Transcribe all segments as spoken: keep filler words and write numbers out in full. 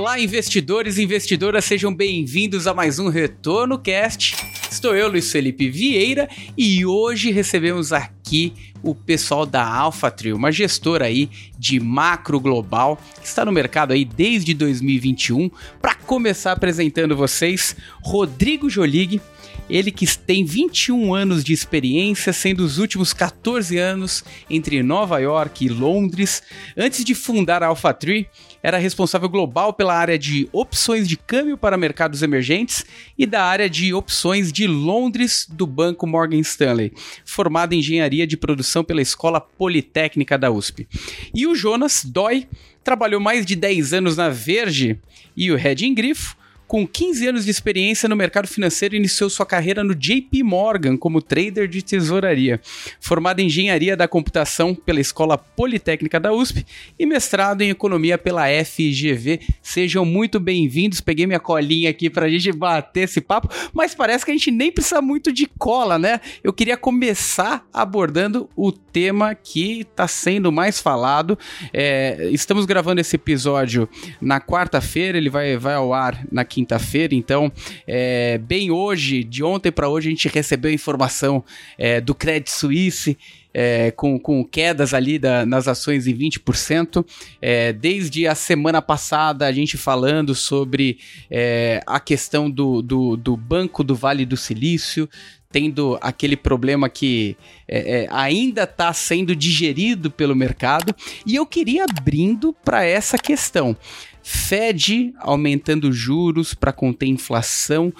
Olá, investidores e investidoras, sejam bem-vindos a mais um Retorno Cast. Estou eu, Luiz Felipe Vieira, e hoje recebemos aqui o pessoal da Alpha três, uma gestora aí de macro global, que está no mercado aí desde dois mil e vinte e um. Para começar apresentando vocês, Rodrigo Jolig, ele que tem vinte e um anos de experiência, sendo os últimos quatorze anos entre Nova York e Londres. Antes de fundar a Alpha três, era responsável global pela área de opções de câmbio para mercados emergentes e da área de opções de Londres do Banco Morgan Stanley, formado em engenharia de produção pela Escola Politécnica da U S P. E o Jonas Doi trabalhou mais de dez anos na Verge e o Head em Grifo. Com quinze anos de experiência no mercado financeiro, iniciou sua carreira no J P Morgan como trader de tesouraria. Formado em Engenharia da Computação pela Escola Politécnica da U S P e mestrado em Economia pela F G V. Sejam muito bem-vindos. Peguei minha colinha aqui para a gente bater esse papo, mas parece que a gente nem precisa muito de cola, né? Eu queria começar abordando o tema que está sendo mais falado. É, estamos gravando esse episódio na quarta-feira, ele vai, vai ao ar na quinta quinta-feira, então, é, bem hoje, de ontem para hoje, a gente recebeu a informação é, do Credit Suisse, É, com, com quedas ali da, nas ações em vinte por cento. É, desde a semana passada, a gente falando sobre é, a questão do, do, do Banco do Vale do Silício, tendo aquele problema que é, é, ainda está sendo digerido pelo mercado. E eu queria abrindo para essa questão. Fed aumentando juros para conter inflação.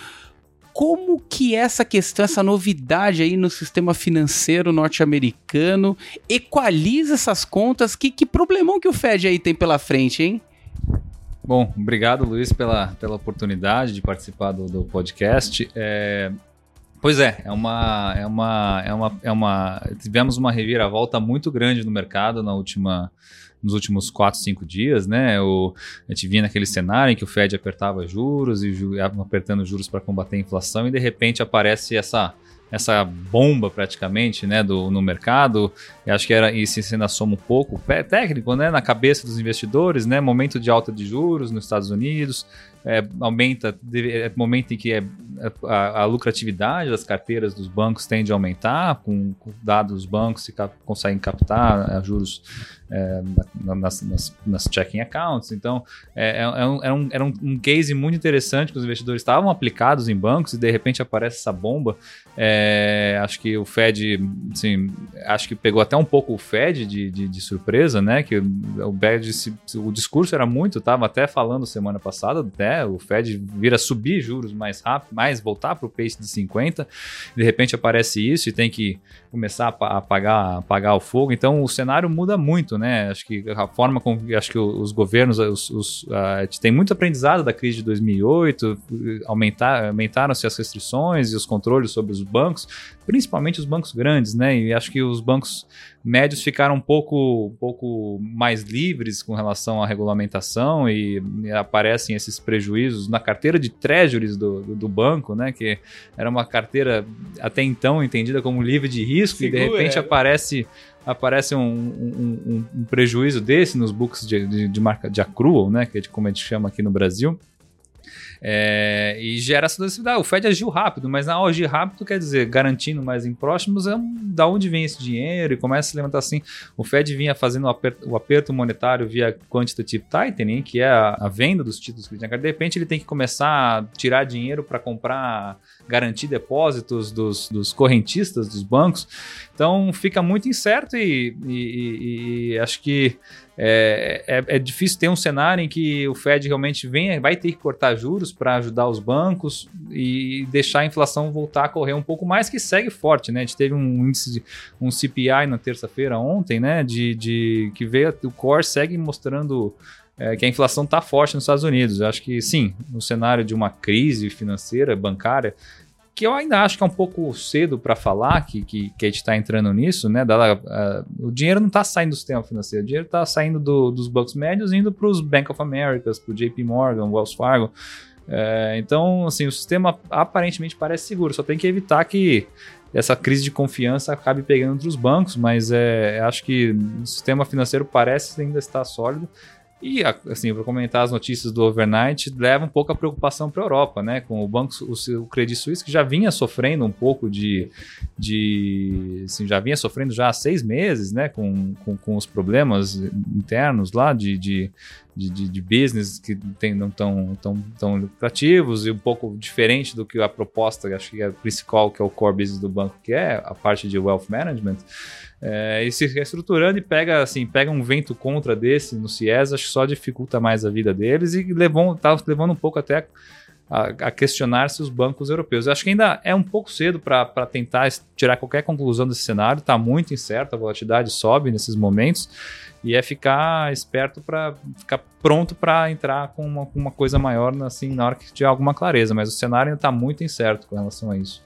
Como que essa questão, essa novidade aí no sistema financeiro norte-americano equaliza essas contas? Que, que problemão que o Fed aí tem pela frente, hein? Bom, obrigado, Luiz, pela, pela oportunidade de participar do, do podcast. É, pois é, é uma, é uma, é uma, é uma, tivemos uma reviravolta muito grande no mercado na última... nos últimos quatro, cinco dias, né? O, a gente vinha naquele cenário em que o Fed apertava juros e ju, apertando juros para combater a inflação e de repente aparece essa, essa bomba praticamente, né? Do, no mercado. Eu acho que era isso, se ainda soma um pouco técnico, né? Na cabeça dos investidores, né? Momento de alta de juros nos Estados Unidos, é, aumenta, é momento em que é, a, a lucratividade das carteiras dos bancos tende a aumentar, com, com dados dos bancos se cap, conseguem captar a juros. É, nas, nas, nas checking accounts. Então, é, é um, era, um, era um case muito interessante que os investidores estavam aplicados em bancos e de repente aparece essa bomba. É, acho que o Fed, assim, acho que pegou até um pouco o Fed de, de, de surpresa, né? Que o, o discurso era muito, estava até falando semana passada, né? O Fed vira subir juros mais rápido, mais voltar para o pace de cinquenta, de repente aparece isso e tem que começar a apagar, a apagar o fogo. Então, o cenário muda muito, né? Acho que a forma como acho que os governos, os, os, a gente tem muito aprendizado da crise de dois mil e oito, aumentar, aumentaram-se as restrições e os controles sobre os bancos, principalmente os bancos grandes, né? E acho que os bancos médios ficaram um pouco, um pouco mais livres com relação à regulamentação e, e aparecem esses prejuízos na carteira de treasuries do, do, do banco, né? Que era uma carteira até então entendida como livre de risco. Segura, e de repente é. aparece... aparece um, um, um, um prejuízo desse nos books de, de, de marca de accrual, né, que é de, como a gente chama aqui no Brasil. É, e gera essa necessidade. Ah, o Fed agiu rápido, mas não, agir rápido quer dizer garantindo mais em próximos. É um, da onde vem esse dinheiro? E começa a se levantar assim. O Fed vinha fazendo o aperto, o aperto monetário via quantitative tightening, que é a, a venda dos títulos que ele tinha. De repente ele tem que começar a tirar dinheiro para comprar, garantir depósitos dos, dos correntistas dos bancos. Então fica muito incerto e, e, e acho que É, é, é difícil ter um cenário em que o Fed realmente vem, vai ter que cortar juros para ajudar os bancos e deixar a inflação voltar a correr um pouco mais, que segue forte, né? A gente teve um índice, de, um C P I na terça-feira ontem, né? De, de, que veio, o core segue mostrando é, que a inflação está forte nos Estados Unidos. Eu acho que sim, no cenário de uma crise financeira, bancária, que eu ainda acho que é um pouco cedo para falar que, que, que a gente está entrando nisso, né? Da, a, o dinheiro não está saindo do sistema financeiro, o dinheiro está saindo do, dos bancos médios, indo para os Bank of America, para o J P Morgan, Wells Fargo. É, então, assim, o sistema aparentemente parece seguro, só tem que evitar que essa crise de confiança acabe pegando entre os bancos, mas é, acho que o sistema financeiro parece ainda estar sólido. E, assim, para comentar as notícias do overnight, leva um pouco a preocupação para a Europa, né? Com o banco, o Credit Suisse, que já vinha sofrendo um pouco de... de assim, já vinha sofrendo já há seis meses, né? Com, com, com os problemas internos lá de, de, de, de business que tem, não tão, tão, tão lucrativos e um pouco diferente do que a proposta, acho que é a principal, que é o core business do banco, que é a parte de wealth management. É, e se reestruturando e pega, assim, pega um vento contra desse no C I E S, acho que só dificulta mais a vida deles e levou, tá levando um pouco até a, a questionar se os bancos europeus. Acho que ainda é um pouco cedo para tentar tirar qualquer conclusão desse cenário, está muito incerto, a volatilidade sobe nesses momentos e é ficar esperto para ficar pronto para entrar com uma, com uma coisa maior assim, na hora que tiver alguma clareza, mas o cenário ainda está muito incerto com relação a isso.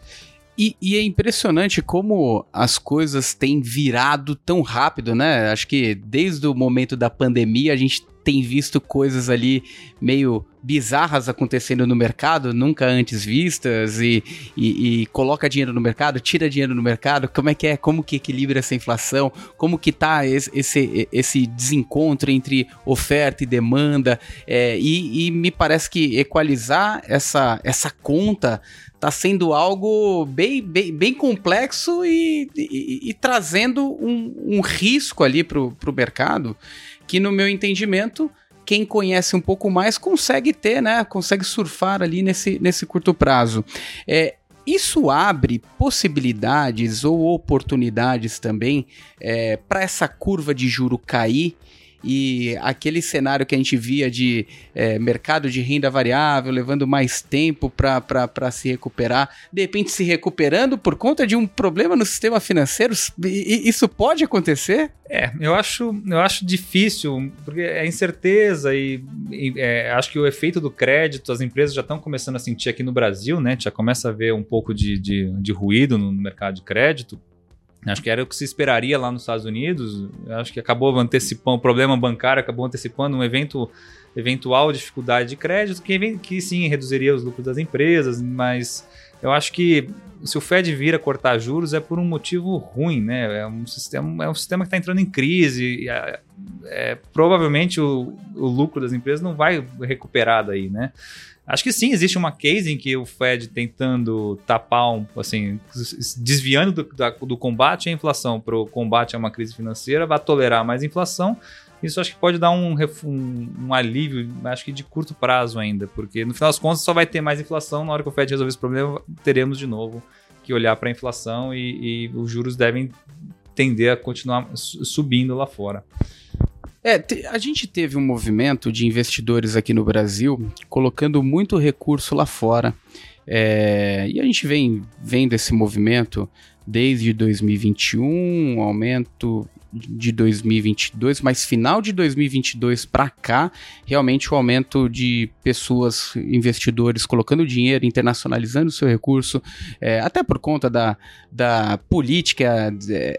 E, e é impressionante como as coisas têm virado tão rápido, né? Acho que desde o momento da pandemia a gente tem visto coisas ali meio bizarras acontecendo no mercado, nunca antes vistas, e, e, e coloca dinheiro no mercado, tira dinheiro no mercado, como é que é, como que equilibra essa inflação, como que tá esse, esse, esse desencontro entre oferta e demanda, é, e, e me parece que equalizar essa, essa conta tá sendo algo bem, bem, bem complexo e, e, e trazendo um, um risco ali pro, pro mercado, que no meu entendimento, quem conhece um pouco mais consegue ter, né? Consegue surfar ali nesse, nesse curto prazo. É, isso abre possibilidades ou oportunidades também é, para essa curva de juro cair e aquele cenário que a gente via de é, mercado de renda variável levando mais tempo para se recuperar, de repente se recuperando por conta de um problema no sistema financeiro, isso pode acontecer? É, eu acho, eu acho difícil, porque é incerteza e, e é, acho que o efeito do crédito, as empresas já estão começando a sentir aqui no Brasil, né? Já começa a ver um pouco de, de, de ruído no mercado de crédito. Acho que era o que se esperaria lá nos Estados Unidos. Acho que acabou antecipando o problema bancário, acabou antecipando um evento, eventual dificuldade de crédito, que, que sim reduziria os lucros das empresas, mas eu acho que se o Fed vir a cortar juros é por um motivo ruim, né? É um sistema, é um sistema que está entrando em crise. É, é, provavelmente o, o lucro das empresas não vai recuperar daí, né? Acho que sim, existe uma case em que o Fed tentando tapar, um, assim, desviando do, da, do combate à inflação para o combate a uma crise financeira, vai tolerar mais inflação. Isso acho que pode dar um, um, um alívio, acho que de curto prazo ainda, porque no final das contas só vai ter mais inflação, na hora que o Fed resolver esse problema, teremos de novo que olhar para a inflação e, e os juros devem tender a continuar subindo lá fora. É, a gente teve um movimento de investidores aqui no Brasil colocando muito recurso lá fora. É, e a gente vem vendo esse movimento desde dois mil e vinte e um, aumento de dois mil e vinte e dois, mas final de dois mil e vinte e dois para cá, realmente o aumento de pessoas, investidores colocando dinheiro, internacionalizando o seu recurso, é, até por conta da, da política é, é,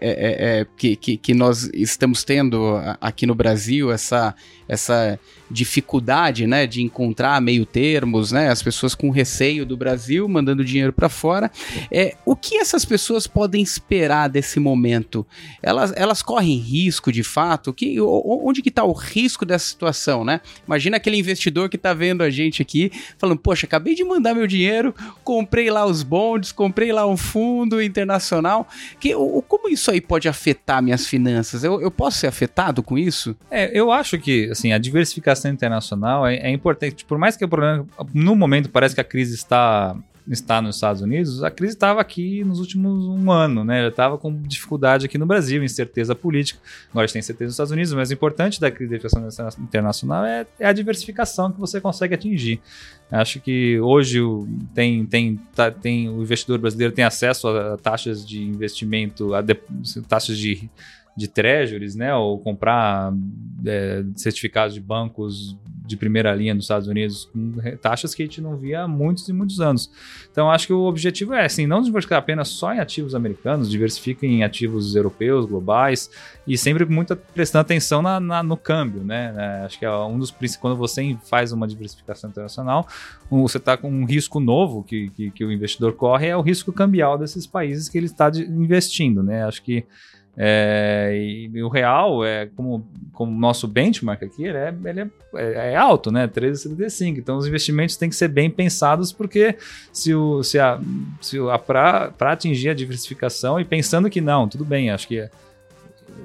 é, que, que, que nós estamos tendo aqui no Brasil, essa, essa dificuldade, né, de encontrar meio termos, né, as pessoas com receio do Brasil mandando dinheiro para fora. É, o que essas pessoas podem esperar desse momento? Elas, elas correm risco de fato? Que, onde que está o risco dessa situação, né? Imagina aquele investidor que está vendo a gente aqui falando, poxa, acabei de mandar meu dinheiro, comprei lá os bonds, comprei lá um fundo internacional. Que, o, como isso aí pode afetar minhas finanças? Eu, eu posso ser afetado com isso? É, eu acho que assim, a diversificação internacional é, é importante. Por mais que o problema, no momento parece que a crise está... está nos Estados Unidos, a crise estava aqui nos últimos um ano, né? Já estava com dificuldade aqui no Brasil, incerteza política. Agora a gente tem incerteza nos Estados Unidos, mas o importante da crise de diversificação internacional é, é a diversificação que você consegue atingir. Acho que hoje tem, tem, tá, tem, o investidor brasileiro tem acesso a taxas de investimento, a de, taxas de, de treasuries, né? Ou comprar é, certificados de bancos de primeira linha nos Estados Unidos, com taxas que a gente não via há muitos e muitos anos. Então, acho que o objetivo é, assim, não diversificar apenas só em ativos americanos, diversifica em ativos europeus, globais, e sempre muito prestando atenção na, na, no câmbio, né? É, acho que é um dos princípios, quando você faz uma diversificação internacional, um, você está com um risco novo que, que, que o investidor corre, é o risco cambial desses países que ele está investindo, né? Acho que É, e, e o real, é, como o nosso benchmark aqui, ele é, ele é, é alto, né? treze vírgula setenta e cinco. Então, os investimentos têm que ser bem pensados, porque se, o, se a, se a para atingir a diversificação, e pensando que não, tudo bem, acho que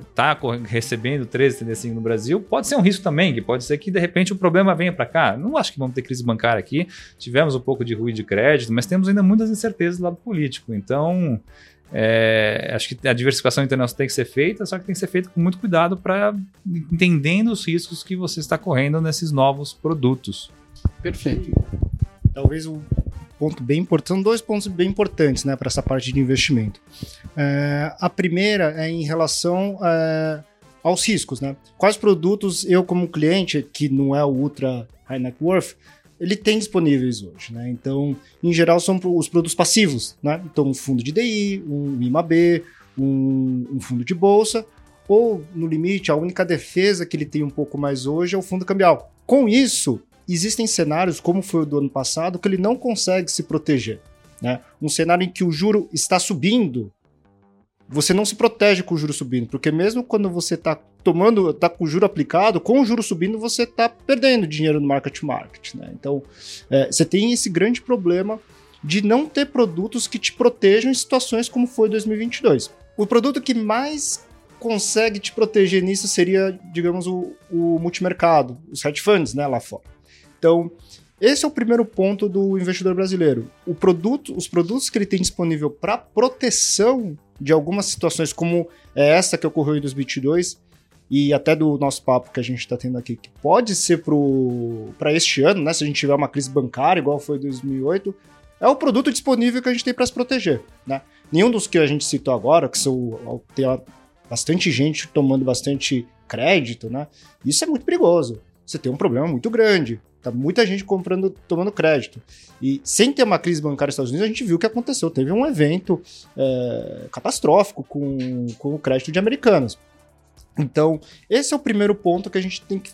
está recebendo treze vírgula setenta e cinco no Brasil, pode ser um risco também, que pode ser que de repente o problema venha para cá. Não acho que vamos ter crise bancária aqui, tivemos um pouco de ruído de crédito, mas temos ainda muitas incertezas do lado político. Então... É, acho que a diversificação internacional tem que ser feita, só que tem que ser feita com muito cuidado, para entendendo os riscos que você está correndo nesses novos produtos. Perfeito. Talvez um ponto bem importante, são dois pontos bem importantes, né, para essa parte de investimento. É, a primeira é em relação é, aos riscos, né? Quais produtos eu, como cliente, que não é o ultra high net worth, ele tem disponíveis hoje, né? Então, em geral, são os produtos passivos, né? Então, um fundo de D I, um I M A B, um, um fundo de bolsa, ou, no limite, a única defesa que ele tem um pouco mais hoje é o fundo cambial. Com isso, existem cenários, como foi o do ano passado, que ele não consegue se proteger, né? Um cenário em que o juro está subindo, você não se protege com o juro subindo, porque mesmo quando você está tomando, está com o juro aplicado, com o juro subindo, você está perdendo dinheiro no market to market, né? Então, é, você tem esse grande problema de não ter produtos que te protejam em situações como foi dois mil e vinte e dois. O produto que mais consegue te proteger nisso seria, digamos, o, o multimercado, os hedge funds, né, lá fora. Então, esse é o primeiro ponto do investidor brasileiro. O produto, os produtos que ele tem disponível para proteção de algumas situações, como essa que ocorreu em dois mil e vinte e dois, e até do nosso papo que a gente está tendo aqui, que pode ser para este ano, né, se a gente tiver uma crise bancária, igual foi em dois mil e oito, é o produto disponível que a gente tem para se proteger, né? Nenhum dos que a gente citou agora, que são, tem bastante gente tomando bastante crédito, né? Isso é muito perigoso. Você tem um problema muito grande. Tá muita gente comprando, tomando crédito. E sem ter uma crise bancária nos Estados Unidos, a gente viu o que aconteceu. Teve um evento é, catastrófico com, com o crédito de americanos. Então, esse é o primeiro ponto que a gente tem que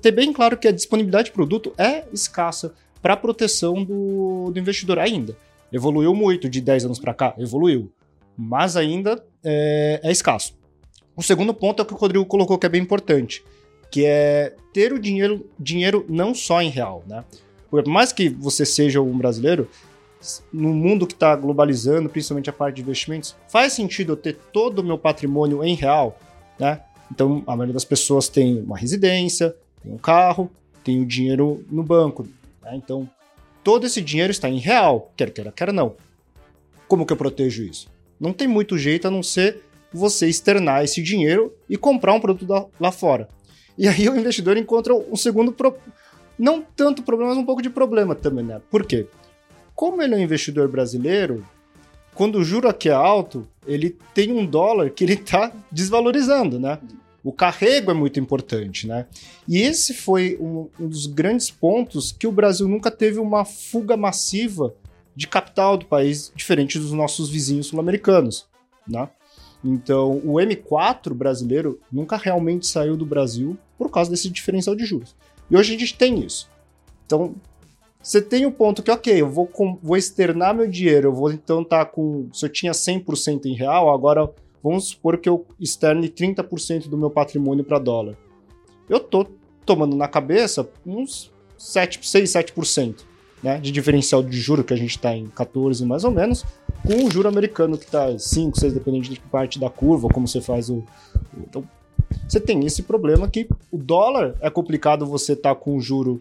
ter bem claro, que a disponibilidade de produto é escassa para a proteção do, do investidor ainda. Evoluiu muito de dez anos para cá, evoluiu. Mas ainda é, é escasso. O segundo ponto é o que o Rodrigo colocou, que é bem importante, que é ter o dinheiro, dinheiro não só em real, né? Por mais que você seja um brasileiro, no mundo que está globalizando, principalmente a parte de investimentos, faz sentido eu ter todo o meu patrimônio em real, né? Então, a maioria das pessoas tem uma residência, tem um carro, tem o dinheiro no banco, né? Então, todo esse dinheiro está em real, quer queira, quer não. Como que eu protejo isso? Não tem muito jeito a não ser você externar esse dinheiro e comprar um produto lá fora. E aí o investidor encontra um segundo, pro... não tanto problema, mas um pouco de problema também, né? Por quê? Como ele é um investidor brasileiro, quando o juro aqui é alto, ele tem um dólar que ele está desvalorizando, né? O carrego é muito importante, né? E esse foi um, um dos grandes pontos que o Brasil nunca teve uma fuga massiva de capital do país, diferente dos nossos vizinhos sul-americanos, né? Então, o M quatro brasileiro nunca realmente saiu do Brasil por causa desse diferencial de juros. E hoje a gente tem isso. Então, você tem o ponto que, ok, eu vou, vou externar meu dinheiro, eu vou então estar com... Se eu tinha cem por cento em real, agora vamos supor que eu externe trinta por cento do meu patrimônio para dólar. Eu tô tomando na cabeça uns sete, seis, sete por cento, né, de diferencial de juro, que a gente está em quatorze por cento mais ou menos, com o juro americano que está cinco, seis, dependendo de parte da curva, como você faz o... Então, você tem esse problema que o dólar é complicado você estar tá com o juro,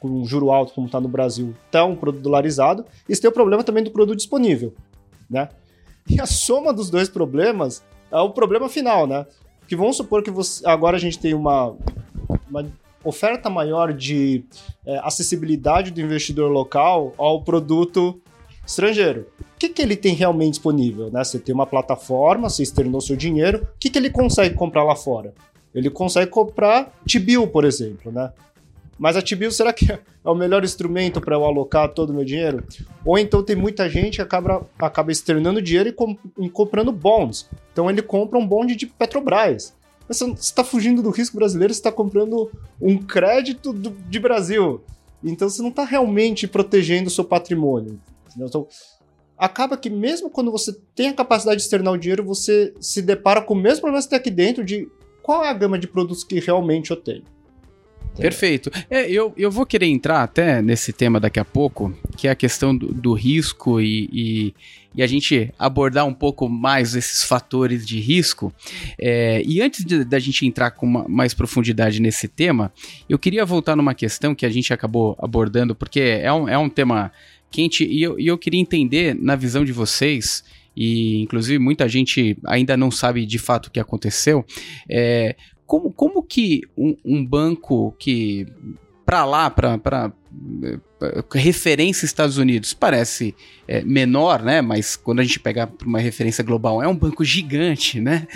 com um juro alto, como está no Brasil, tá um produto dolarizado, e você tem o problema também do produto disponível, né? E a soma dos dois problemas é o problema final, né? Que vamos supor que você, agora a gente tem uma, uma oferta maior de é, acessibilidade do investidor local ao produto estrangeiro. O que, que ele tem realmente disponível, né? Você tem uma plataforma, você externou seu dinheiro, o que, que ele consegue comprar lá fora? Ele consegue comprar T-Bill, por exemplo, né? Mas a T-Bill, será que é o melhor instrumento para eu alocar todo o meu dinheiro? Ou então tem muita gente que acaba, acaba externando dinheiro e, comp- e comprando bonds. Então ele compra um bond de Petrobras. Mas você está fugindo do risco brasileiro, você está comprando um crédito do, de Brasil. Então você não está realmente protegendo o seu patrimônio. Então, acaba que mesmo quando você tem a capacidade de externar o dinheiro, você se depara com o mesmo problema que tem aqui dentro de qual é a gama de produtos que realmente eu tenho. Perfeito. É, eu, eu vou querer entrar até nesse tema daqui a pouco, que é a questão do, do risco e, e, e a gente abordar um pouco mais esses fatores de risco. É, e antes da gente entrar com uma, mais profundidade nesse tema, eu queria voltar numa questão que a gente acabou abordando, porque é um, é um tema quente e eu, e eu queria entender na visão de vocês, e inclusive muita gente ainda não sabe de fato o que aconteceu, é... Como, como que um, um banco que, para lá, para referência Estados Unidos, parece é, menor, né? Mas quando a gente pegar uma referência global, é um banco gigante, né?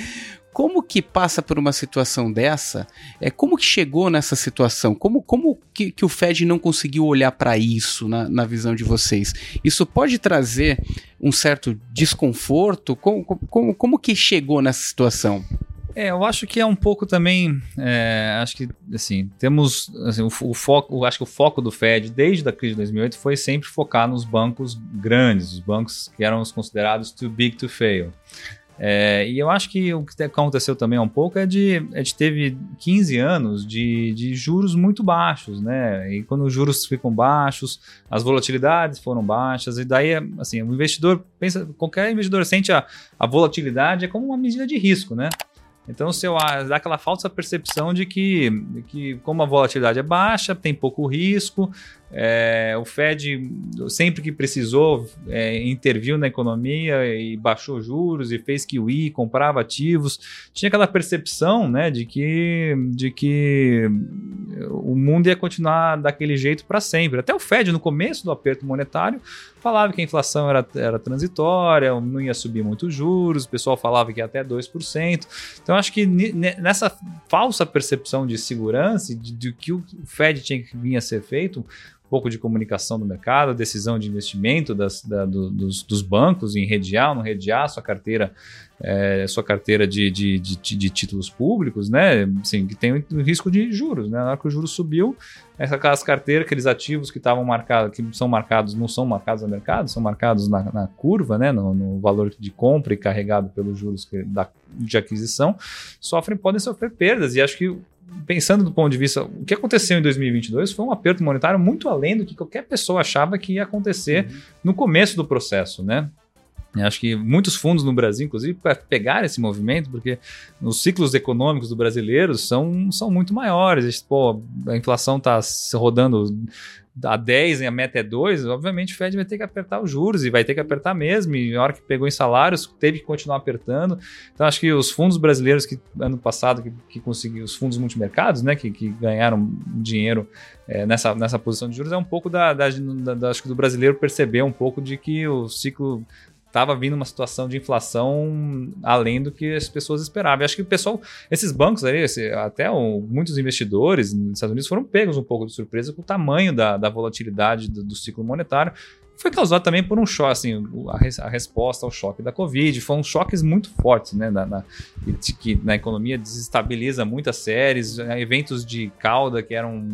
Como que passa por uma situação dessa? É, como que chegou nessa situação? Como, como que, que o Fed não conseguiu olhar para isso na, na visão de vocês? Isso pode trazer um certo desconforto? Como, como, como que chegou nessa situação? É, eu acho que é um pouco também, é, acho que, assim, temos, assim, o, o foco, acho que o foco do Fed desde a crise de dois mil e oito foi sempre focar nos bancos grandes, os bancos que eram os considerados too big to fail. É, e eu acho que o que aconteceu também um pouco é de, a gente teve quinze anos de, de juros muito baixos, né? E quando os juros ficam baixos, as volatilidades foram baixas, e daí, assim, o investidor pensa, qualquer investidor sente a, a volatilidade é como uma medida de risco, né? Então, se eu, dá aquela falsa percepção de que, de que, como a volatilidade é baixa, tem pouco risco, é, o Fed, sempre que precisou, é, interviu na economia e baixou juros e fez Q E, comprava ativos. Tinha aquela percepção, né, de que, de que o mundo ia continuar daquele jeito para sempre. Até o Fed, no começo do aperto monetário, falava que a inflação era, era transitória, não ia subir muito os juros, o pessoal falava que ia até dois por cento. Então, acho que nessa falsa percepção de segurança, de, de que o Fed tinha que vir a ser feito, um pouco de comunicação do mercado, decisão de investimento das, da, do, dos, dos bancos em redear ou não redear sua carteira, é, sua carteira de, de, de, de títulos públicos, né? Assim, que tem o risco de juros, né? Na hora que o juros subiu, aquelas carteiras, aqueles ativos que estavam marcados, que são marcados, não são marcados no mercado, são marcados na, na curva, né? No, no valor de compra e carregado pelos juros que, da, de aquisição, sofrem, podem sofrer perdas. E acho que pensando do ponto de vista, o que aconteceu em dois mil e vinte e dois foi um aperto monetário muito além do que qualquer pessoa achava que ia acontecer uhum. no começo do processo, né? Eu acho que muitos fundos no Brasil, inclusive, pegaram esse movimento, porque os ciclos econômicos do brasileiro são, são muito maiores. Pô, a inflação está rodando a dez, a meta é dois, obviamente o Fed vai ter que apertar os juros e vai ter que apertar mesmo, e na hora que pegou em salários teve que continuar apertando. Então acho que os fundos brasileiros que ano passado que, que conseguiram, os fundos multimercados, né, que, que ganharam dinheiro é, nessa, nessa posição de juros, é um pouco da, da, da, da acho que do brasileiro perceber um pouco de que o ciclo estava vindo uma situação de inflação além do que as pessoas esperavam. Eu acho que o pessoal, esses bancos aí, esse, até o, muitos investidores nos Estados Unidos foram pegos um pouco de surpresa com o tamanho da, da volatilidade do, do ciclo monetário. Foi causado também por um choque, assim, a, a resposta ao choque da Covid, foram choques muito fortes, né, na, na, que na economia desestabiliza muitas séries, eventos de cauda que eram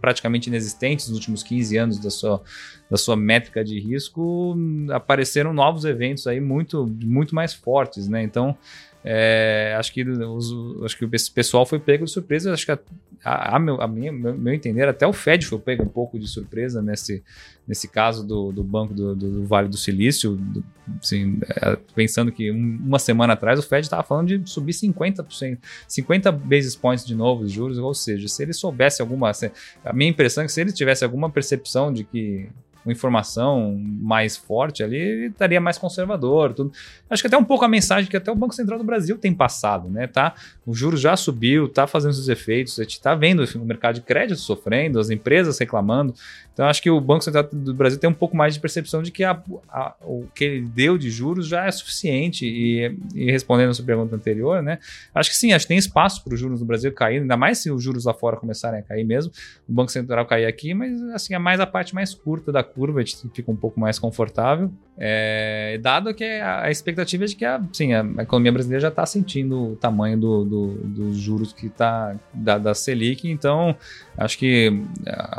praticamente inexistentes nos últimos quinze anos da sua, da sua métrica de risco, apareceram novos eventos aí muito, muito mais fortes, né, então... É, acho, que os, acho que esse pessoal foi pego de surpresa. Acho que, a, a, a, meu, a minha, meu, meu entender, até o Fed foi pego um pouco de surpresa nesse, nesse caso do, do Banco do, do Vale do Silício. Do, assim, é, pensando que um, uma semana atrás o Fed estava falando de subir cinquenta por cento, cinquenta basis points de novo os juros. Ou seja, se ele soubesse alguma. Se, a minha impressão é que se ele tivesse alguma percepção de que. Uma informação mais forte ali, estaria mais conservador. Tudo. Acho que até um pouco a mensagem que até o Banco Central do Brasil tem passado, né? Tá, o juros já subiu, tá fazendo seus efeitos, a gente tá vendo o mercado de crédito sofrendo, as empresas reclamando. Então, acho que o Banco Central do Brasil tem um pouco mais de percepção de que a, a, o que ele deu de juros já é suficiente. E, e respondendo a sua pergunta anterior, né? Acho que sim, acho que tem espaço para os juros no Brasil cair, ainda mais se os juros lá fora começarem a cair mesmo. O Banco Central cair aqui, mas assim, é mais a parte mais curta da curva, a gente fica um pouco mais confortável. É, dado que a expectativa é de que a, sim, a economia brasileira já está sentindo o tamanho do, do, dos juros que está da, da Selic, então acho que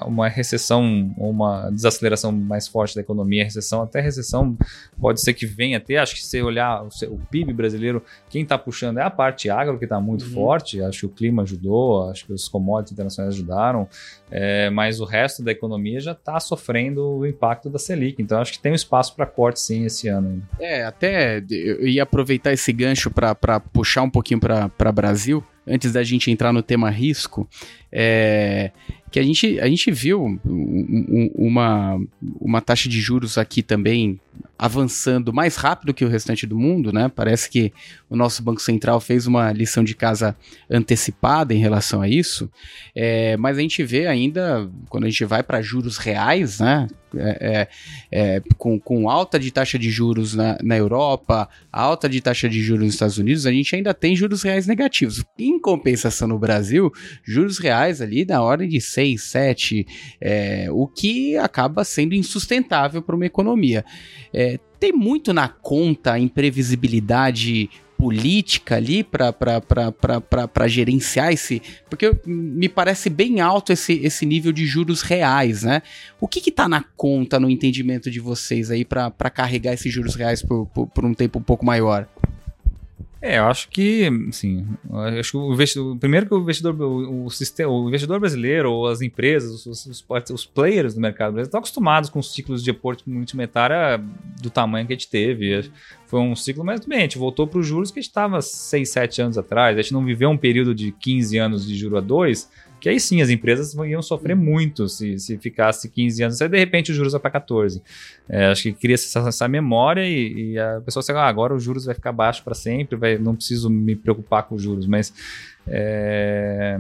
uma recessão ou uma desaceleração mais forte da economia, recessão até recessão pode ser que venha até, acho que se olhar o, o P I B brasileiro, quem está puxando é a parte agro, que está muito uhum. forte, acho que o clima ajudou, acho que os commodities internacionais ajudaram, é, mas o resto da economia já está sofrendo o impacto da Selic, então acho que tem um espaço para corte sim esse ano ainda. É, até eu ia aproveitar esse gancho para puxar um pouquinho para Brasil, antes da gente entrar no tema risco, é, que a gente, a gente viu um, um, uma, uma taxa de juros aqui também avançando mais rápido que o restante do mundo, né? Parece que o nosso Banco Central fez uma lição de casa antecipada em relação a isso, é, mas a gente vê ainda, quando a gente vai para juros reais, né? É, é, com, com alta de taxa de juros na, na Europa, alta de taxa de juros nos Estados Unidos, a gente ainda tem juros reais negativos. Em compensação no Brasil, juros reais ali na ordem de seis, sete, é, o que acaba sendo insustentável para uma economia. É, tem muito na conta a imprevisibilidade política ali para gerenciar esse... Porque me parece bem alto esse, esse nível de juros reais, né? O que está na conta, no entendimento de vocês aí, para carregar esses juros reais por, por, por um tempo um pouco maior? É, eu acho que, sim, acho que o investidor, primeiro que o investidor, o, o, sistema, o investidor brasileiro, ou as empresas, os, os, os players do mercado brasileiro estão acostumados com os ciclos de aporte multimetária do tamanho que a gente teve. Foi um ciclo, mas bem, a gente voltou para os juros que a gente estava seis, sete anos atrás, a gente não viveu um período de quinze anos de juro a dois, que aí sim, as empresas iam sofrer muito se, se ficasse quinze anos, aí de repente os juros vai para quatorze. É, acho que cria essa, essa memória e, e a pessoa fala, ah, agora os juros vai ficar baixo para sempre, vai, não preciso me preocupar com os juros, mas é,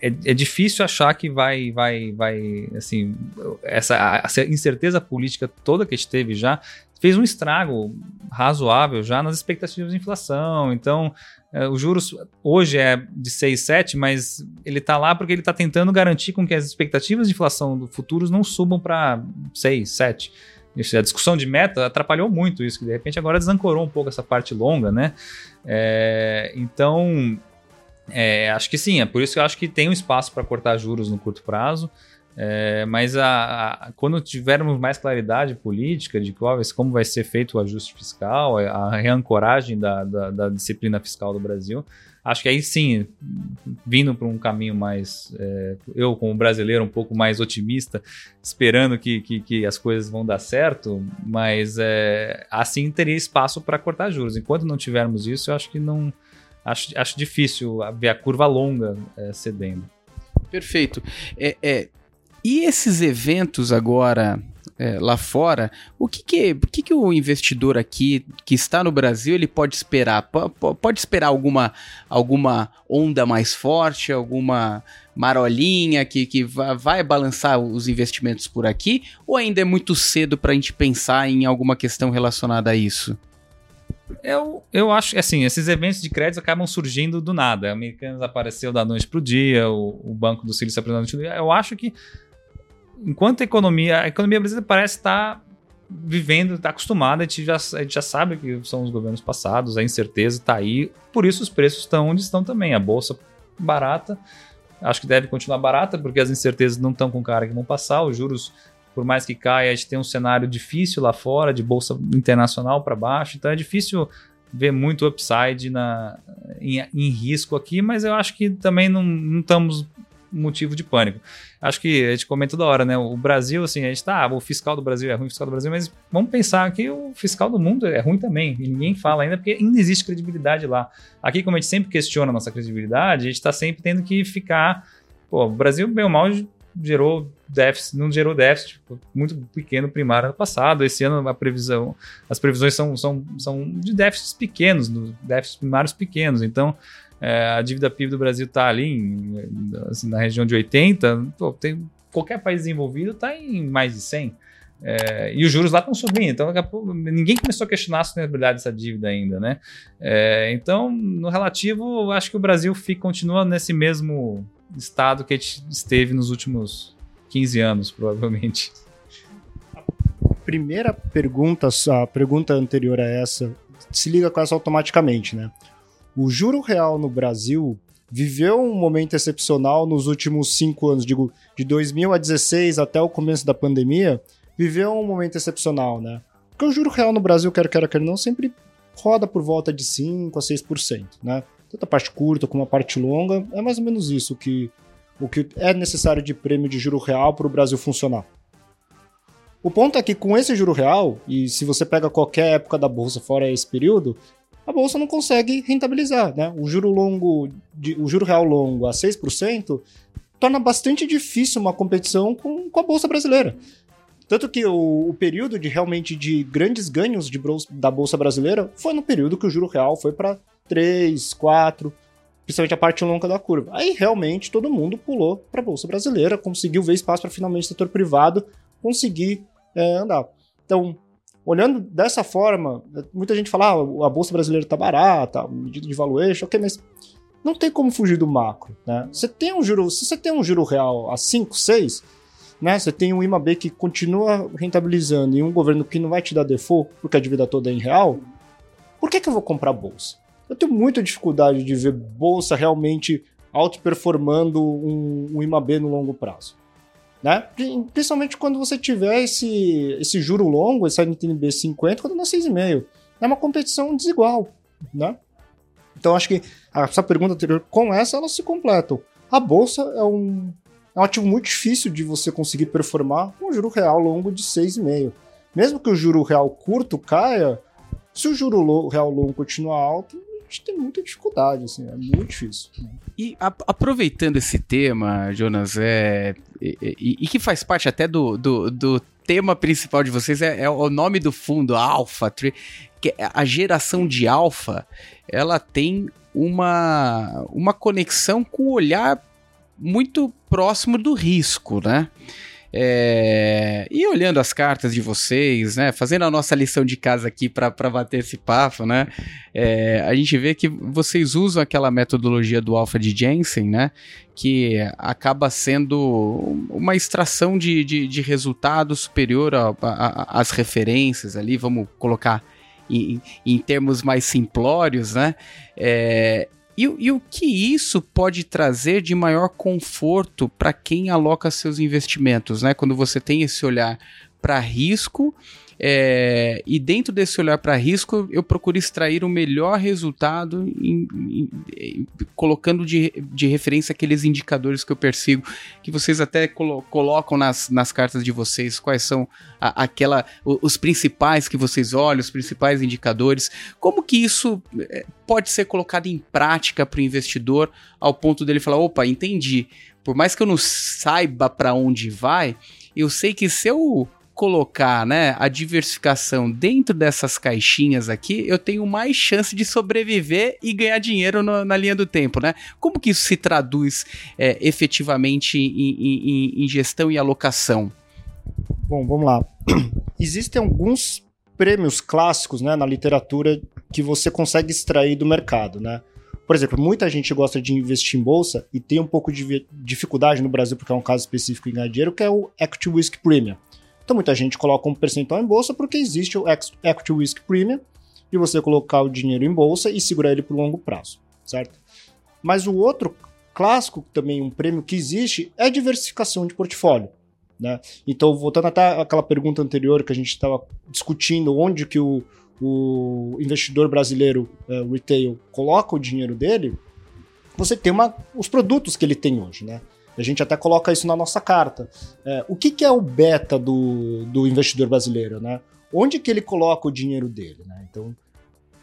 é, é difícil achar que vai, vai, vai assim, essa, essa incerteza política toda que a gente teve já, fez um estrago razoável já nas expectativas de inflação, então... O juros hoje é de seis, sete, mas ele está lá porque ele está tentando garantir com que as expectativas de inflação do futuros não subam para seis, sete. A discussão de meta atrapalhou muito isso, que de repente agora desancorou um pouco essa parte longa, né? É, então, é, acho que sim, é por isso que eu acho que tem um espaço para cortar juros no curto prazo. É, mas a, a, quando tivermos mais claridade política de como vai ser feito o ajuste fiscal, a reancoragem da, da, da disciplina fiscal do Brasil, acho que aí sim, vindo para um caminho mais, é, eu como brasileiro um pouco mais otimista, esperando que, que, que as coisas vão dar certo, mas é, assim teria espaço para cortar juros. Enquanto não tivermos isso, eu acho que não, acho, acho difícil ver a curva longa é, cedendo. Perfeito. É... é... E esses eventos agora é, lá fora, o que que, que que o investidor aqui que está no Brasil ele pode esperar? P- pode esperar alguma, alguma onda mais forte, alguma marolinha que, que vai balançar os investimentos por aqui? Ou ainda é muito cedo para a gente pensar em alguma questão relacionada a isso? Eu, eu acho que assim, esses eventos de crédito acabam surgindo do nada. A Americanas apareceu da noite para o dia, o, o Banco do Silício apareceu da noite para o dia. Eu acho que, enquanto a economia, a economia brasileira parece estar vivendo, está acostumada, a gente, já, a gente já sabe que são os governos passados, a incerteza está aí, por isso os preços estão onde estão também. A bolsa barata, acho que deve continuar barata, porque as incertezas não estão com cara que vão passar, os juros... Por mais que caia, a gente tem um cenário difícil lá fora, de bolsa internacional para baixo, então é difícil ver muito upside na, em, em risco aqui, mas eu acho que também não, não estamos motivo de pânico. Acho que a gente comenta toda hora, né? O Brasil, assim, a gente tá, ah, o fiscal do Brasil é ruim, o fiscal do Brasil, mas vamos pensar que o fiscal do mundo é ruim também, e ninguém fala ainda, porque ainda existe credibilidade lá. Aqui, como a gente sempre questiona a nossa credibilidade, a gente está sempre tendo que ficar, pô, o Brasil, bem ou mal, gerou déficit, não gerou déficit muito pequeno primário ano passado. Esse ano a previsão, as previsões são, são, são de déficits pequenos, déficits primários pequenos. Então é, a dívida P I B do Brasil está ali em, assim, na região de oitenta. Pô, tem, qualquer país desenvolvido está em mais de cem. É, e os juros lá estão subindo, então daqui a pouco ninguém começou a questionar a sustentabilidade dessa dívida ainda, né? É, então, no relativo, acho que o Brasil fica, continua nesse mesmo estado que a gente esteve nos últimos quinze anos, provavelmente. A primeira pergunta, a pergunta anterior a essa, se liga com essa automaticamente, né? O juro real no Brasil viveu um momento excepcional nos últimos cinco anos, digo, de dois mil e dezesseis até o começo da pandemia, viveu um momento excepcional, né? Porque o juro real no Brasil, quer queira, quer não, sempre roda por volta de cinco a seis por cento, né? Tanto a parte curta como a parte longa, é mais ou menos isso que, o que é necessário de prêmio de juro real para o Brasil funcionar. O ponto é que com esse juro real, e se você pega qualquer época da Bolsa fora esse período, a Bolsa não consegue rentabilizar, né? O juro longo, de, o juro real longo a seis por cento torna bastante difícil uma competição com, com a Bolsa brasileira. Tanto que o, o período de realmente de grandes ganhos de bolsa, da Bolsa brasileira foi no período que o juro real foi para três, quatro, principalmente a parte longa da curva. Aí realmente todo mundo pulou para a Bolsa brasileira, conseguiu ver espaço para finalmente o setor privado conseguir é, andar. Então, olhando dessa forma, muita gente fala, ah, a Bolsa brasileira está barata, medida de valuation, ok, mas não tem como fugir do macro, né? Você tem um juro, se você tem um juro real a cinco, seis, né? Você tem um I M A B que continua rentabilizando e um governo que não vai te dar default porque a dívida toda é em real, por que, que eu vou comprar Bolsa? Eu tenho muita dificuldade de ver Bolsa realmente auto-performando um, um I M A B no longo prazo, né? Principalmente quando você tiver esse, esse juro longo, esse N T N B cinquenta, quando dá seis vírgula cinco. É uma competição desigual, né? Então, acho que essa pergunta anterior com essa, elas se completam. A Bolsa é um, é um ativo muito difícil de você conseguir performar com um juro real longo de seis vírgula cinco. Mesmo que o juro real curto caia, se o juro real longo continuar alto, tem muita dificuldade, assim, é muito difícil. E a, aproveitando esse tema, Jonas, é, e, e, e que faz parte até do, do, do tema principal de vocês, é, é o nome do fundo, a Alpha três, que a geração de alfa, ela tem uma, uma conexão com o olhar muito próximo do risco, né? É, e olhando as cartas de vocês, né, fazendo a nossa lição de casa aqui para bater esse papo, né, é, a gente vê que vocês usam aquela metodologia do Alpha de Jensen, né, que acaba sendo uma extração de, de, de resultado superior às referências ali, vamos colocar em, em termos mais simplórios, né, é, E, e o que isso pode trazer de maior conforto para quem aloca seus investimentos, né? Quando você tem esse olhar para risco, é, e dentro desse olhar para risco, eu procuro extrair o melhor resultado em, em, em, colocando de, de referência aqueles indicadores que eu persigo, que vocês até colo- colocam nas, nas cartas de vocês, quais são a, aquela, os principais que vocês olham, os principais indicadores. Como que isso pode ser colocado em prática para o investidor ao ponto dele falar, opa, entendi, por mais que eu não saiba para onde vai, eu sei que se eu colocar, né, a diversificação dentro dessas caixinhas aqui, eu tenho mais chance de sobreviver e ganhar dinheiro no, na linha do tempo, né? Como que isso se traduz é, efetivamente em, em, em gestão e alocação? Bom, vamos lá. Existem alguns prêmios clássicos, né, na literatura que você consegue extrair do mercado, né? Por exemplo, muita gente gosta de investir em bolsa e tem um pouco de dificuldade no Brasil, porque é um caso específico em ganhar dinheiro, que é o Equity Risk Premium. Então, muita gente coloca um percentual em bolsa porque existe o Equity Risk Premium e você colocar o dinheiro em bolsa e segurar ele por longo prazo, certo? Mas o outro clássico, também um prêmio que existe, é a diversificação de portfólio, né? Então, voltando até aquela pergunta anterior que a gente estava discutindo onde que o, o investidor brasileiro, é, retail, coloca o dinheiro dele, você tem uma, os produtos que ele tem hoje, né? A gente até coloca isso na nossa carta. É, o que, que é o beta do, do investidor brasileiro, né? Onde que ele coloca o dinheiro dele, né? Então,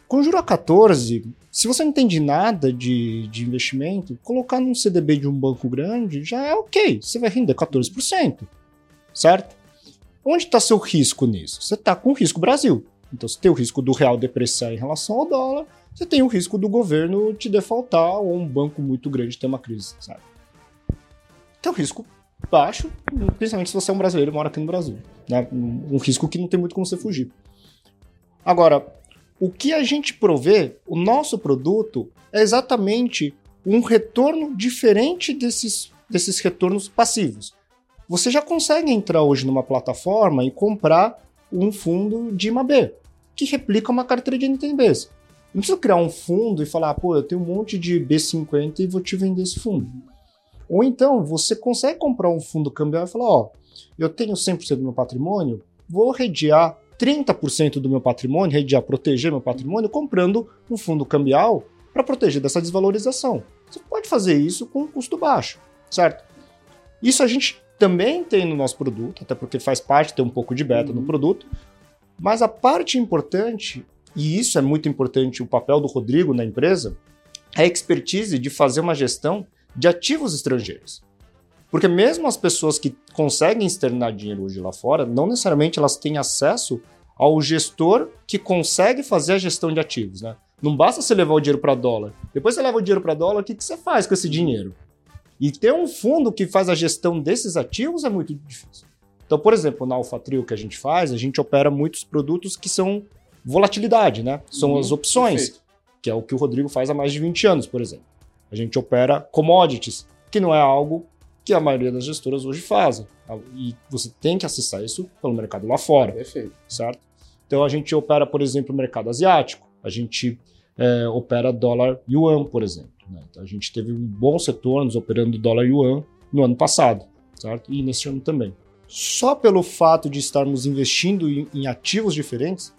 com juro a quatorze, se você não entende nada de, de investimento, colocar num C D B de um banco grande já é ok. Você vai render quatorze por cento, certo? Onde está seu risco nisso? Você está com o risco Brasil. Então, você tem o risco do real depreciar em relação ao dólar, você tem o risco do governo te defaultar ou um banco muito grande ter uma crise, sabe? Tem o risco baixo, principalmente se você é um brasileiro e mora aqui no Brasil, né? Um risco que não tem muito como você fugir. Agora, o que a gente provê, o nosso produto, é exatamente um retorno diferente desses, desses retornos passivos. Você já consegue entrar hoje numa plataforma e comprar um fundo de I M A B, que replica uma carteira de N T N Bs. Não precisa criar um fundo e falar, pô, eu tenho um monte de B cinquenta e vou te vender esse fundo. Ou então, você consegue comprar um fundo cambial e falar, ó, eu tenho cem por cento do meu patrimônio, vou redear trinta por cento do meu patrimônio, redear, proteger meu patrimônio, comprando um fundo cambial para proteger dessa desvalorização. Você pode fazer isso com um custo baixo, certo? Isso a gente também tem no nosso produto, até porque faz parte, tem um pouco de beta uhum. no produto, mas a parte importante... E isso é muito importante, o papel do Rodrigo na empresa, é a expertise de fazer uma gestão de ativos estrangeiros. Porque mesmo as pessoas que conseguem externar dinheiro hoje lá fora, não necessariamente elas têm acesso ao gestor que consegue fazer a gestão de ativos, né? Não basta você levar o dinheiro para dólar. Depois você leva o dinheiro para dólar, o que, que você faz com esse dinheiro? E ter um fundo que faz a gestão desses ativos é muito difícil. Então, por exemplo, na Alpha três que a gente faz, a gente opera muitos produtos que são volatilidade, né? São uhum, as opções, perfeito. Que é o que o Rodrigo faz há mais de vinte anos, por exemplo. A gente opera commodities, que não é algo que a maioria das gestoras hoje fazem. E você tem que acessar isso pelo mercado lá fora, perfeito. Certo? Então a gente opera, por exemplo, o mercado asiático. A gente é, opera dólar yuan, por exemplo. Né? Então, a gente teve um bom setor nos operando dólar yuan no ano passado, certo? E neste ano também. Só pelo fato de estarmos investindo em, em ativos diferentes,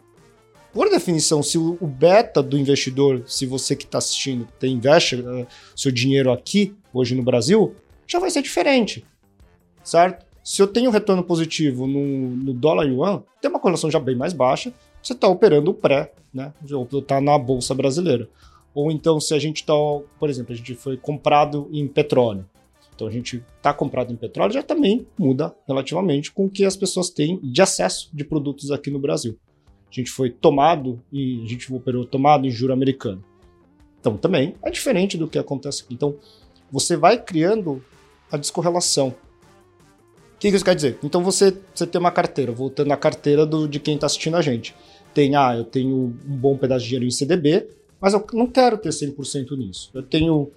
por definição, se o beta do investidor, se você que está assistindo tem, investe uh, seu dinheiro aqui, hoje no Brasil, já vai ser diferente, certo? Se eu tenho retorno positivo no, no dólar yuan, tem uma correlação já bem mais baixa, você está operando o pré, né? Ou está na Bolsa Brasileira. Ou então, se a gente está, por exemplo, a gente foi comprado em petróleo. Então, a gente está comprado em petróleo, já também muda relativamente com o que as pessoas têm de acesso de produtos aqui no Brasil. A gente foi tomado e a gente operou tomado em juro americano. Então, também é diferente do que acontece aqui. Então, você vai criando a descorrelação. O que isso quer dizer? Então, você, você tem uma carteira, voltando à carteira do, de quem está assistindo a gente. Tem, ah, eu tenho um bom pedaço de dinheiro em C D B, mas eu não quero ter cem por cento nisso. Eu tenho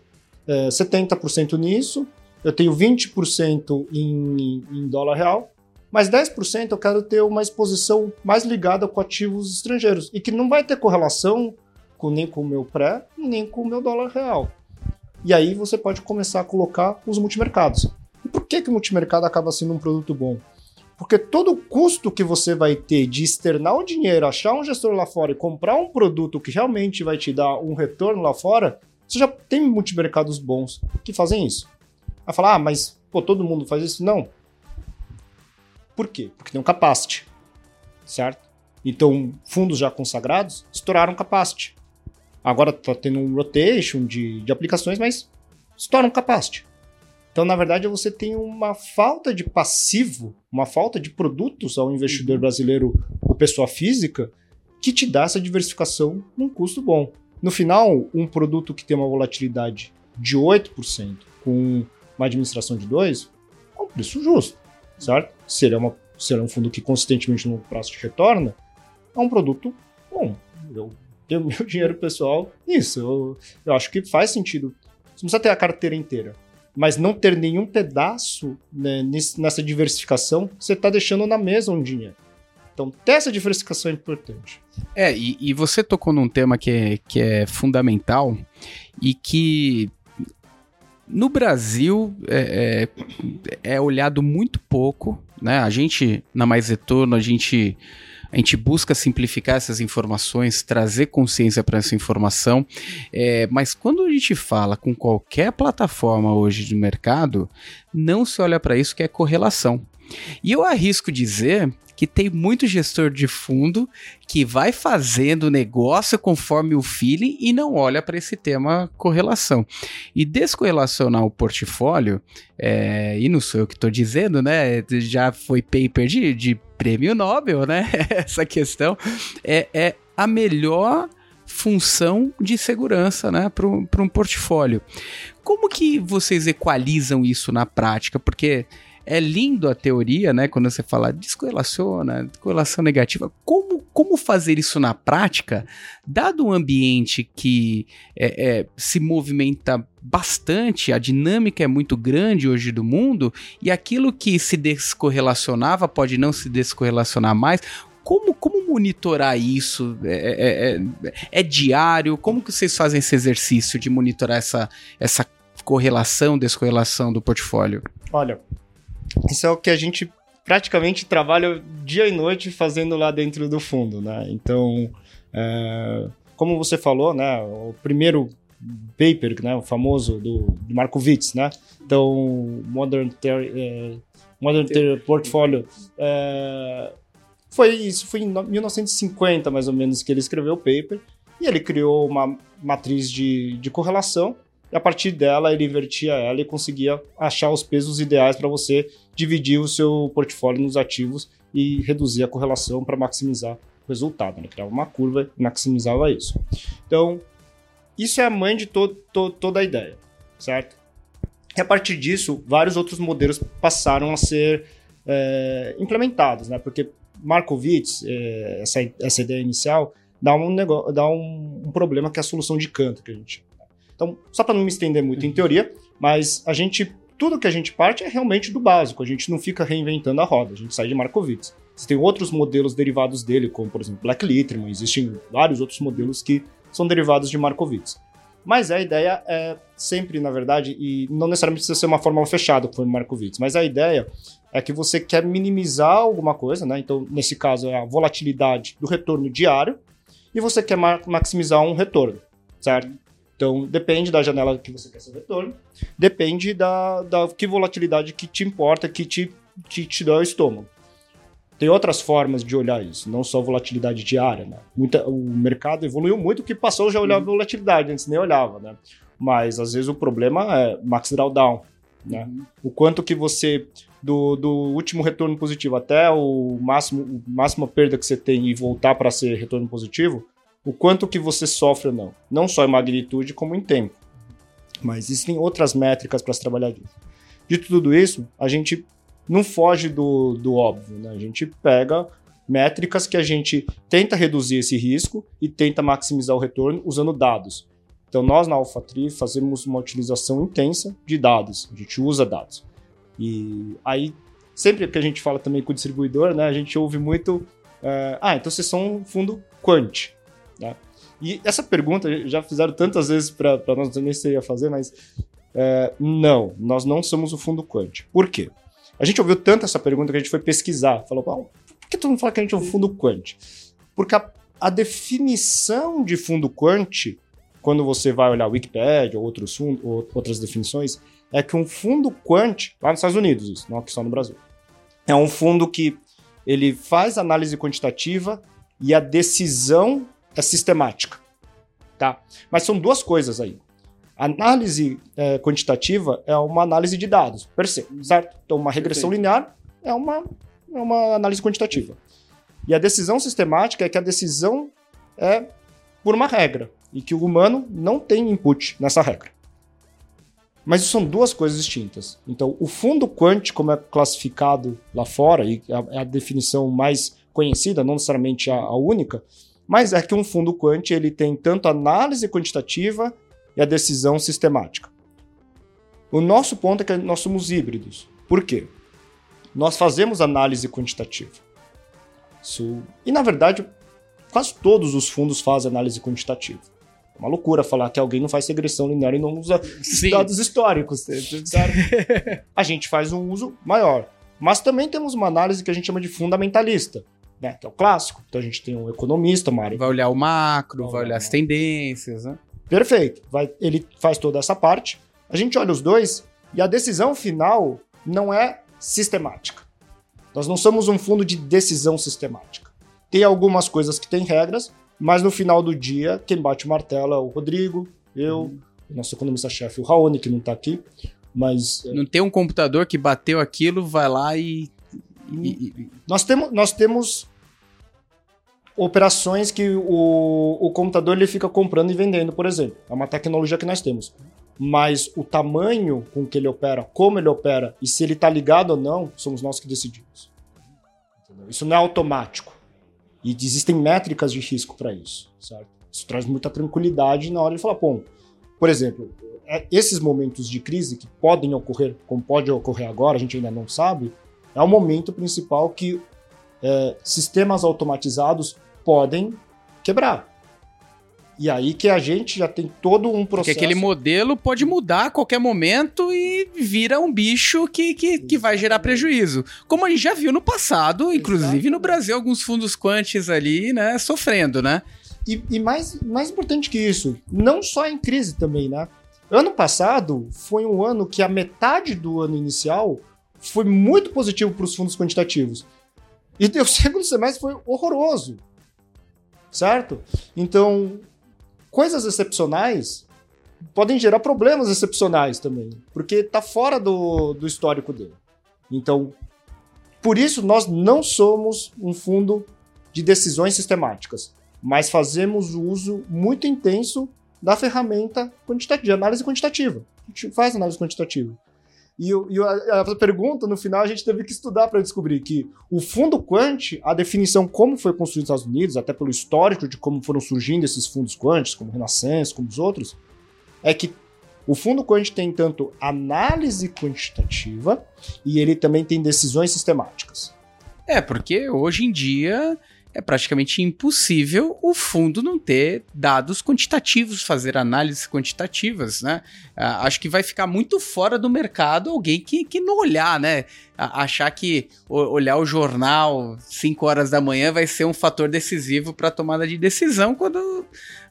é, setenta por cento nisso, eu tenho vinte por cento em, em dólar real, mas dez por cento eu quero ter uma exposição mais ligada com ativos estrangeiros e que não vai ter correlação com, nem com o meu pré, nem com o meu dólar real. E aí você pode começar a colocar os multimercados. E por que, que o multimercado acaba sendo um produto bom? Porque todo o custo que você vai ter de externar o dinheiro, achar um gestor lá fora e comprar um produto que realmente vai te dar um retorno lá fora, você já tem multimercados bons que fazem isso. Vai falar, ah, mas pô, todo mundo faz isso? Não. Por quê? Porque tem um capacity, certo? Então, fundos já consagrados estouraram capacity. Agora está tendo um rotation de, de aplicações, mas estouram capacity. Então, na verdade, você tem uma falta de passivo, uma falta de produtos ao investidor brasileiro ou pessoa física que te dá essa diversificação num custo bom. No final, um produto que tem uma volatilidade de oito por cento com uma administração de dois por cento é um preço justo. Certo? Será, uma, será um fundo que consistentemente no prazo te retorna, é um produto bom. Eu tenho meu dinheiro pessoal nisso. Eu, eu acho que faz sentido. Você não precisa ter a carteira inteira, mas não ter nenhum pedaço, né, nessa diversificação, você está deixando na mesa um dinheiro. Então, ter essa diversificação é importante. É, e, e você tocou num tema que é, que é fundamental e que... No Brasil, é, é, é olhado muito pouco, né? A gente, na Mais Retorno, a gente, a gente busca simplificar essas informações, trazer consciência para essa informação, é, mas quando a gente fala com qualquer plataforma hoje de mercado, não se olha para isso que é correlação. E eu arrisco dizer que tem muito gestor de fundo que vai fazendo negócio conforme o feeling e não olha para esse tema correlação. E descorrelacionar o portfólio, é, e não sou eu que estou dizendo, né? Já foi paper de, de prêmio Nobel, né? Essa questão é, é a melhor função de segurança, né, para um portfólio. Como que vocês equalizam isso na prática? Porque... é lindo a teoria, né? Quando você fala descorrelaciona, correlação negativa. Como, como fazer isso na prática, dado um ambiente que é, é, se movimenta bastante, a dinâmica é muito grande hoje do mundo, e aquilo que se descorrelacionava pode não se descorrelacionar mais. Como, como monitorar isso? É, é, é, é diário? Como que vocês fazem esse exercício de monitorar essa, essa correlação, descorrelação do portfólio? Olha, isso é o que a gente praticamente trabalha dia e noite fazendo lá dentro do fundo, né? Então, é, como você falou, né, o primeiro paper, né, o famoso do, do Markowitz, né? Então, Modern, ter, é, Modern ter Portfolio... É, Foi isso, foi em mil novecentos e cinquenta, mais ou menos, que ele escreveu o paper, e ele criou uma matriz de, de correlação, e a partir dela ele invertia ela e conseguia achar os pesos ideais para você dividir o seu portfólio nos ativos e reduzir a correlação para maximizar o resultado. Ele criava uma curva e maximizava isso. Então, isso é a mãe de to- to- toda a ideia, certo? E a partir disso, vários outros modelos passaram a ser é, implementados, né? Porque Markowitz, eh, essa, essa ideia inicial, dá, um, negócio, dá um, um problema que é a solução de Cantor, que a gente chama. Então, só para não me estender muito em teoria, mas a gente, tudo que a gente parte é realmente do básico, a gente não fica reinventando a roda, a gente sai de Markowitz. Existem outros modelos derivados dele, como, por exemplo, Black Litterman, existem vários outros modelos que são derivados de Markowitz. Mas a ideia é sempre, na verdade, e não necessariamente precisa ser uma fórmula fechada, como o Markowitz, mas a ideia é que você quer minimizar alguma coisa, né? Então, nesse caso, é a volatilidade do retorno diário, e você quer ma- maximizar um retorno, certo? Então, depende da janela que você quer seu retorno, depende da, da que volatilidade que te importa, que te, te, te dá o estômago. Tem outras formas de olhar isso, não só volatilidade diária, né? Muita, o mercado evoluiu muito que passou já a olhar a volatilidade, antes nem olhava, né? Mas, às vezes, o problema é max drawdown, né? Uhum. O quanto que você, do, do último retorno positivo até o máximo, máxima perda que você tem e voltar para ser retorno positivo, o quanto que você sofre ou não. Não só em magnitude, como em tempo. Mas existem outras métricas para se trabalhar disso. Dito tudo isso, a gente não foge do, do óbvio, né? A gente pega métricas que a gente tenta reduzir esse risco e tenta maximizar o retorno usando dados. Então, nós na Alpha três fazemos uma utilização intensa de dados, a gente usa dados. E aí, sempre que a gente fala também com o distribuidor, né, a gente ouve muito, uh, ah, então vocês são um fundo quant, né? E essa pergunta já fizeram tantas vezes para nós, eu nem sei fazer, mas uh, não, nós não somos um fundo quant. Por quê? A gente ouviu tanto essa pergunta que a gente foi pesquisar. Falou, ah, por que todo mundo fala que a gente é um fundo quant? Porque a, a definição de fundo quant, quando você vai olhar a Wikipedia ou, outros fundo, ou outras definições, é que um fundo quant, lá nos Estados Unidos, isso, não aqui só no Brasil, é um fundo que ele faz análise quantitativa e a decisão é sistemática, tá? Mas são duas coisas aí. Análise é, quantitativa é uma análise de dados, per se, certo? Então, uma regressão Entendi. linear é uma, é uma análise quantitativa. E a decisão sistemática é que a decisão é por uma regra e que o humano não tem input nessa regra. Mas são duas coisas distintas. Então, o fundo quant, como é classificado lá fora, e é a definição mais conhecida, não necessariamente a, a única, mas é que um fundo quant ele tem tanto análise quantitativa e a decisão sistemática. O nosso ponto é que nós somos híbridos. Por quê? Nós fazemos análise quantitativa. Isso... E, na verdade, quase todos os fundos fazem análise quantitativa. É uma loucura falar que alguém não faz regressão linear e não usa Sim. dados históricos. A gente faz um uso maior. Mas também temos uma análise que a gente chama de fundamentalista, né? Que é o clássico. Então, a gente tem um economista, Mario. Vai olhar o macro, vai olhar, vai olhar as tendências, né? Perfeito, vai, ele faz toda essa parte, a gente olha os dois e a decisão final não é sistemática. Nós não somos um fundo de decisão sistemática. Tem algumas coisas que têm regras, mas no final do dia, quem bate o martelo é o Rodrigo, eu, hum. o nosso economista-chefe, o Raoni, que não está aqui, mas... Não tem um computador que bateu aquilo, vai lá e... e, e... Nós temos... Nós temos operações que o, o computador ele fica comprando e vendendo, por exemplo. É uma tecnologia que nós temos. mas o tamanho com que ele opera, como ele opera e se ele está ligado ou não, somos nós que decidimos. Entendeu? Isso não é automático. E existem métricas de risco para isso, certo? Isso traz muita tranquilidade na hora de falar, pô, por exemplo, esses momentos de crise que podem ocorrer, como pode ocorrer agora, a gente ainda não sabe, é o momento principal que é, sistemas automatizados podem quebrar. E aí que a gente já tem todo um processo... Porque aquele modelo pode mudar a qualquer momento e vira um bicho que, que, que vai gerar prejuízo. Como a gente já viu no passado, inclusive Exatamente. No Brasil, alguns fundos quantis ali, né, sofrendo, né? E, e mais, mais importante que isso, não só em crise também, né? Ano passado foi um ano que a metade do ano inicial foi muito positivo para os fundos quantitativos. E o segundo semestre foi horroroso, certo? Então... coisas excepcionais podem gerar problemas excepcionais também, porque está fora do, do histórico dele. Então, por isso, nós não somos um fundo de decisões sistemáticas, mas fazemos o uso muito intenso da ferramenta de análise quantitativa. A gente faz análise quantitativa. E, e a, a pergunta, no final, a gente teve que estudar para descobrir que o fundo quant, a definição como foi construído nos Estados Unidos, até pelo histórico de como foram surgindo esses fundos quantis, como o Renaissance, como os outros, é que o fundo quant tem tanto análise quantitativa e ele também tem decisões sistemáticas. É, porque hoje em dia... é praticamente impossível o fundo não ter dados quantitativos, fazer análises quantitativas, né? Acho que vai ficar muito fora do mercado alguém que, que não olhar, né? Achar que olhar o jornal cinco horas da manhã vai ser um fator decisivo para a tomada de decisão, quando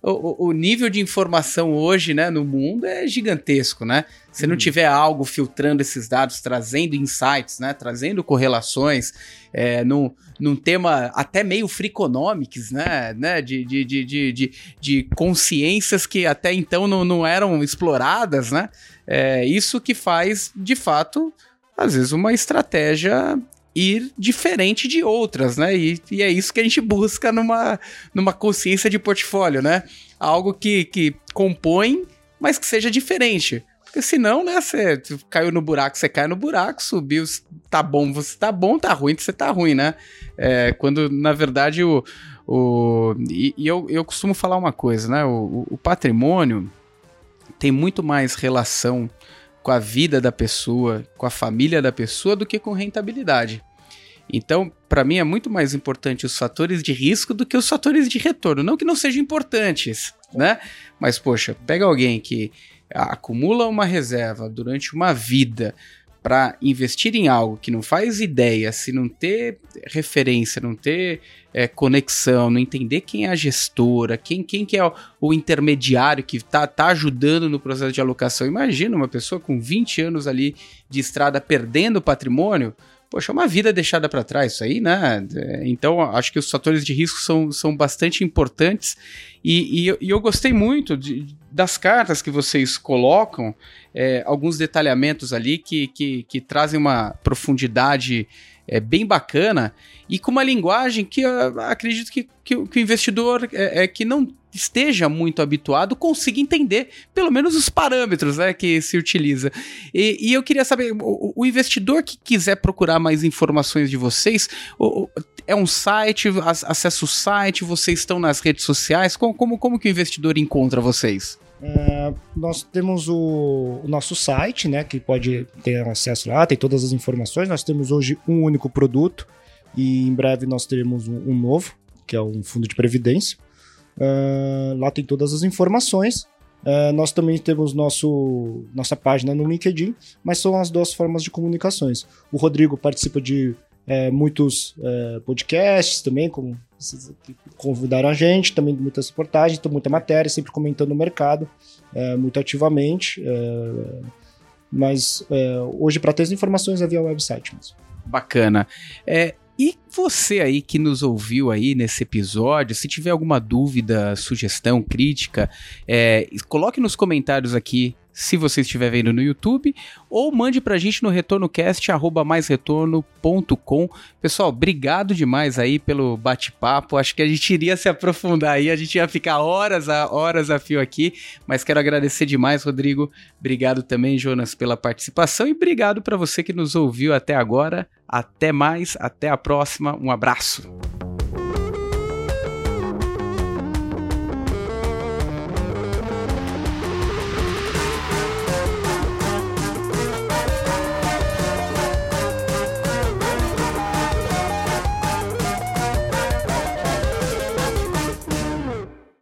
o, o, o nível de informação hoje, né, no mundo é gigantesco, né? Se não tiver algo filtrando esses dados, trazendo insights, né, trazendo correlações, é, num, num tema até meio freakonomics, né, né, de, de, de, de, de, de consciências que até então não, não eram exploradas, né, é isso que faz, de fato, às vezes uma estratégia ir diferente de outras, né, e, e é isso que a gente busca numa, numa consciência de portfólio, né, algo que, que compõe, mas que seja diferente. Porque senão, né, você caiu no buraco, você cai no buraco, subiu, tá bom, você tá bom, tá ruim, você tá ruim, né? É, quando, na verdade, o... o e e eu, eu costumo falar uma coisa, né? O, o patrimônio tem muito mais relação com a vida da pessoa, com a família da pessoa, do que com rentabilidade. Então, para mim, é muito mais importante os fatores de risco do que os fatores de retorno. Não que não sejam importantes, né? Mas, poxa, pega alguém que... acumula uma reserva durante uma vida para investir em algo que não faz ideia, se não ter referência, não ter é, conexão, não entender quem é a gestora, quem, quem que é o, o intermediário que está tá ajudando no processo de alocação. Imagina uma pessoa com vinte anos ali de estrada perdendo o patrimônio. Poxa, é uma vida deixada para trás isso aí, né? Então, acho que os fatores de risco são, são bastante importantes e, e, e eu gostei muito de, das cartas que vocês colocam, é, alguns detalhamentos ali que, que, que trazem uma profundidade é, bem bacana e com uma linguagem que eu acredito que, que, que o investidor é, é, que não esteja muito habituado consiga entender pelo menos os parâmetros, né, que se utiliza. E, e eu queria saber, o, o investidor que quiser procurar mais informações de vocês, o, é um site, acessa o site, vocês estão nas redes sociais, como, como, como que o investidor encontra vocês? É, nós temos o, o nosso site, né, que pode ter acesso lá, tem todas as informações, nós temos hoje um único produto e em breve nós teremos um, um novo, que é um fundo de previdência. Uh, lá tem todas as informações. Uh, nós também temos nosso, nossa página no LinkedIn, mas são as duas formas de comunicações. O Rodrigo participa de é, muitos é, podcasts também, como vocês convidaram a gente, também muitas reportagens, muita matéria, sempre comentando o mercado, é, muito ativamente. É, mas é, hoje, para ter as informações, é via website mesmo. Bacana. É... E você aí que nos ouviu aí nesse episódio, se tiver alguma dúvida, sugestão, crítica, é, coloque nos comentários aqui se você estiver vendo no YouTube, ou mande pra gente no retorno cast arroba mais retorno ponto com. Pessoal, obrigado demais aí pelo bate-papo, acho que a gente iria se aprofundar aí, a gente ia ficar horas a, horas a fio aqui, mas quero agradecer demais, Rodrigo, obrigado também, Jonas, pela participação, e obrigado para você que nos ouviu até agora, até mais, até a próxima, um abraço!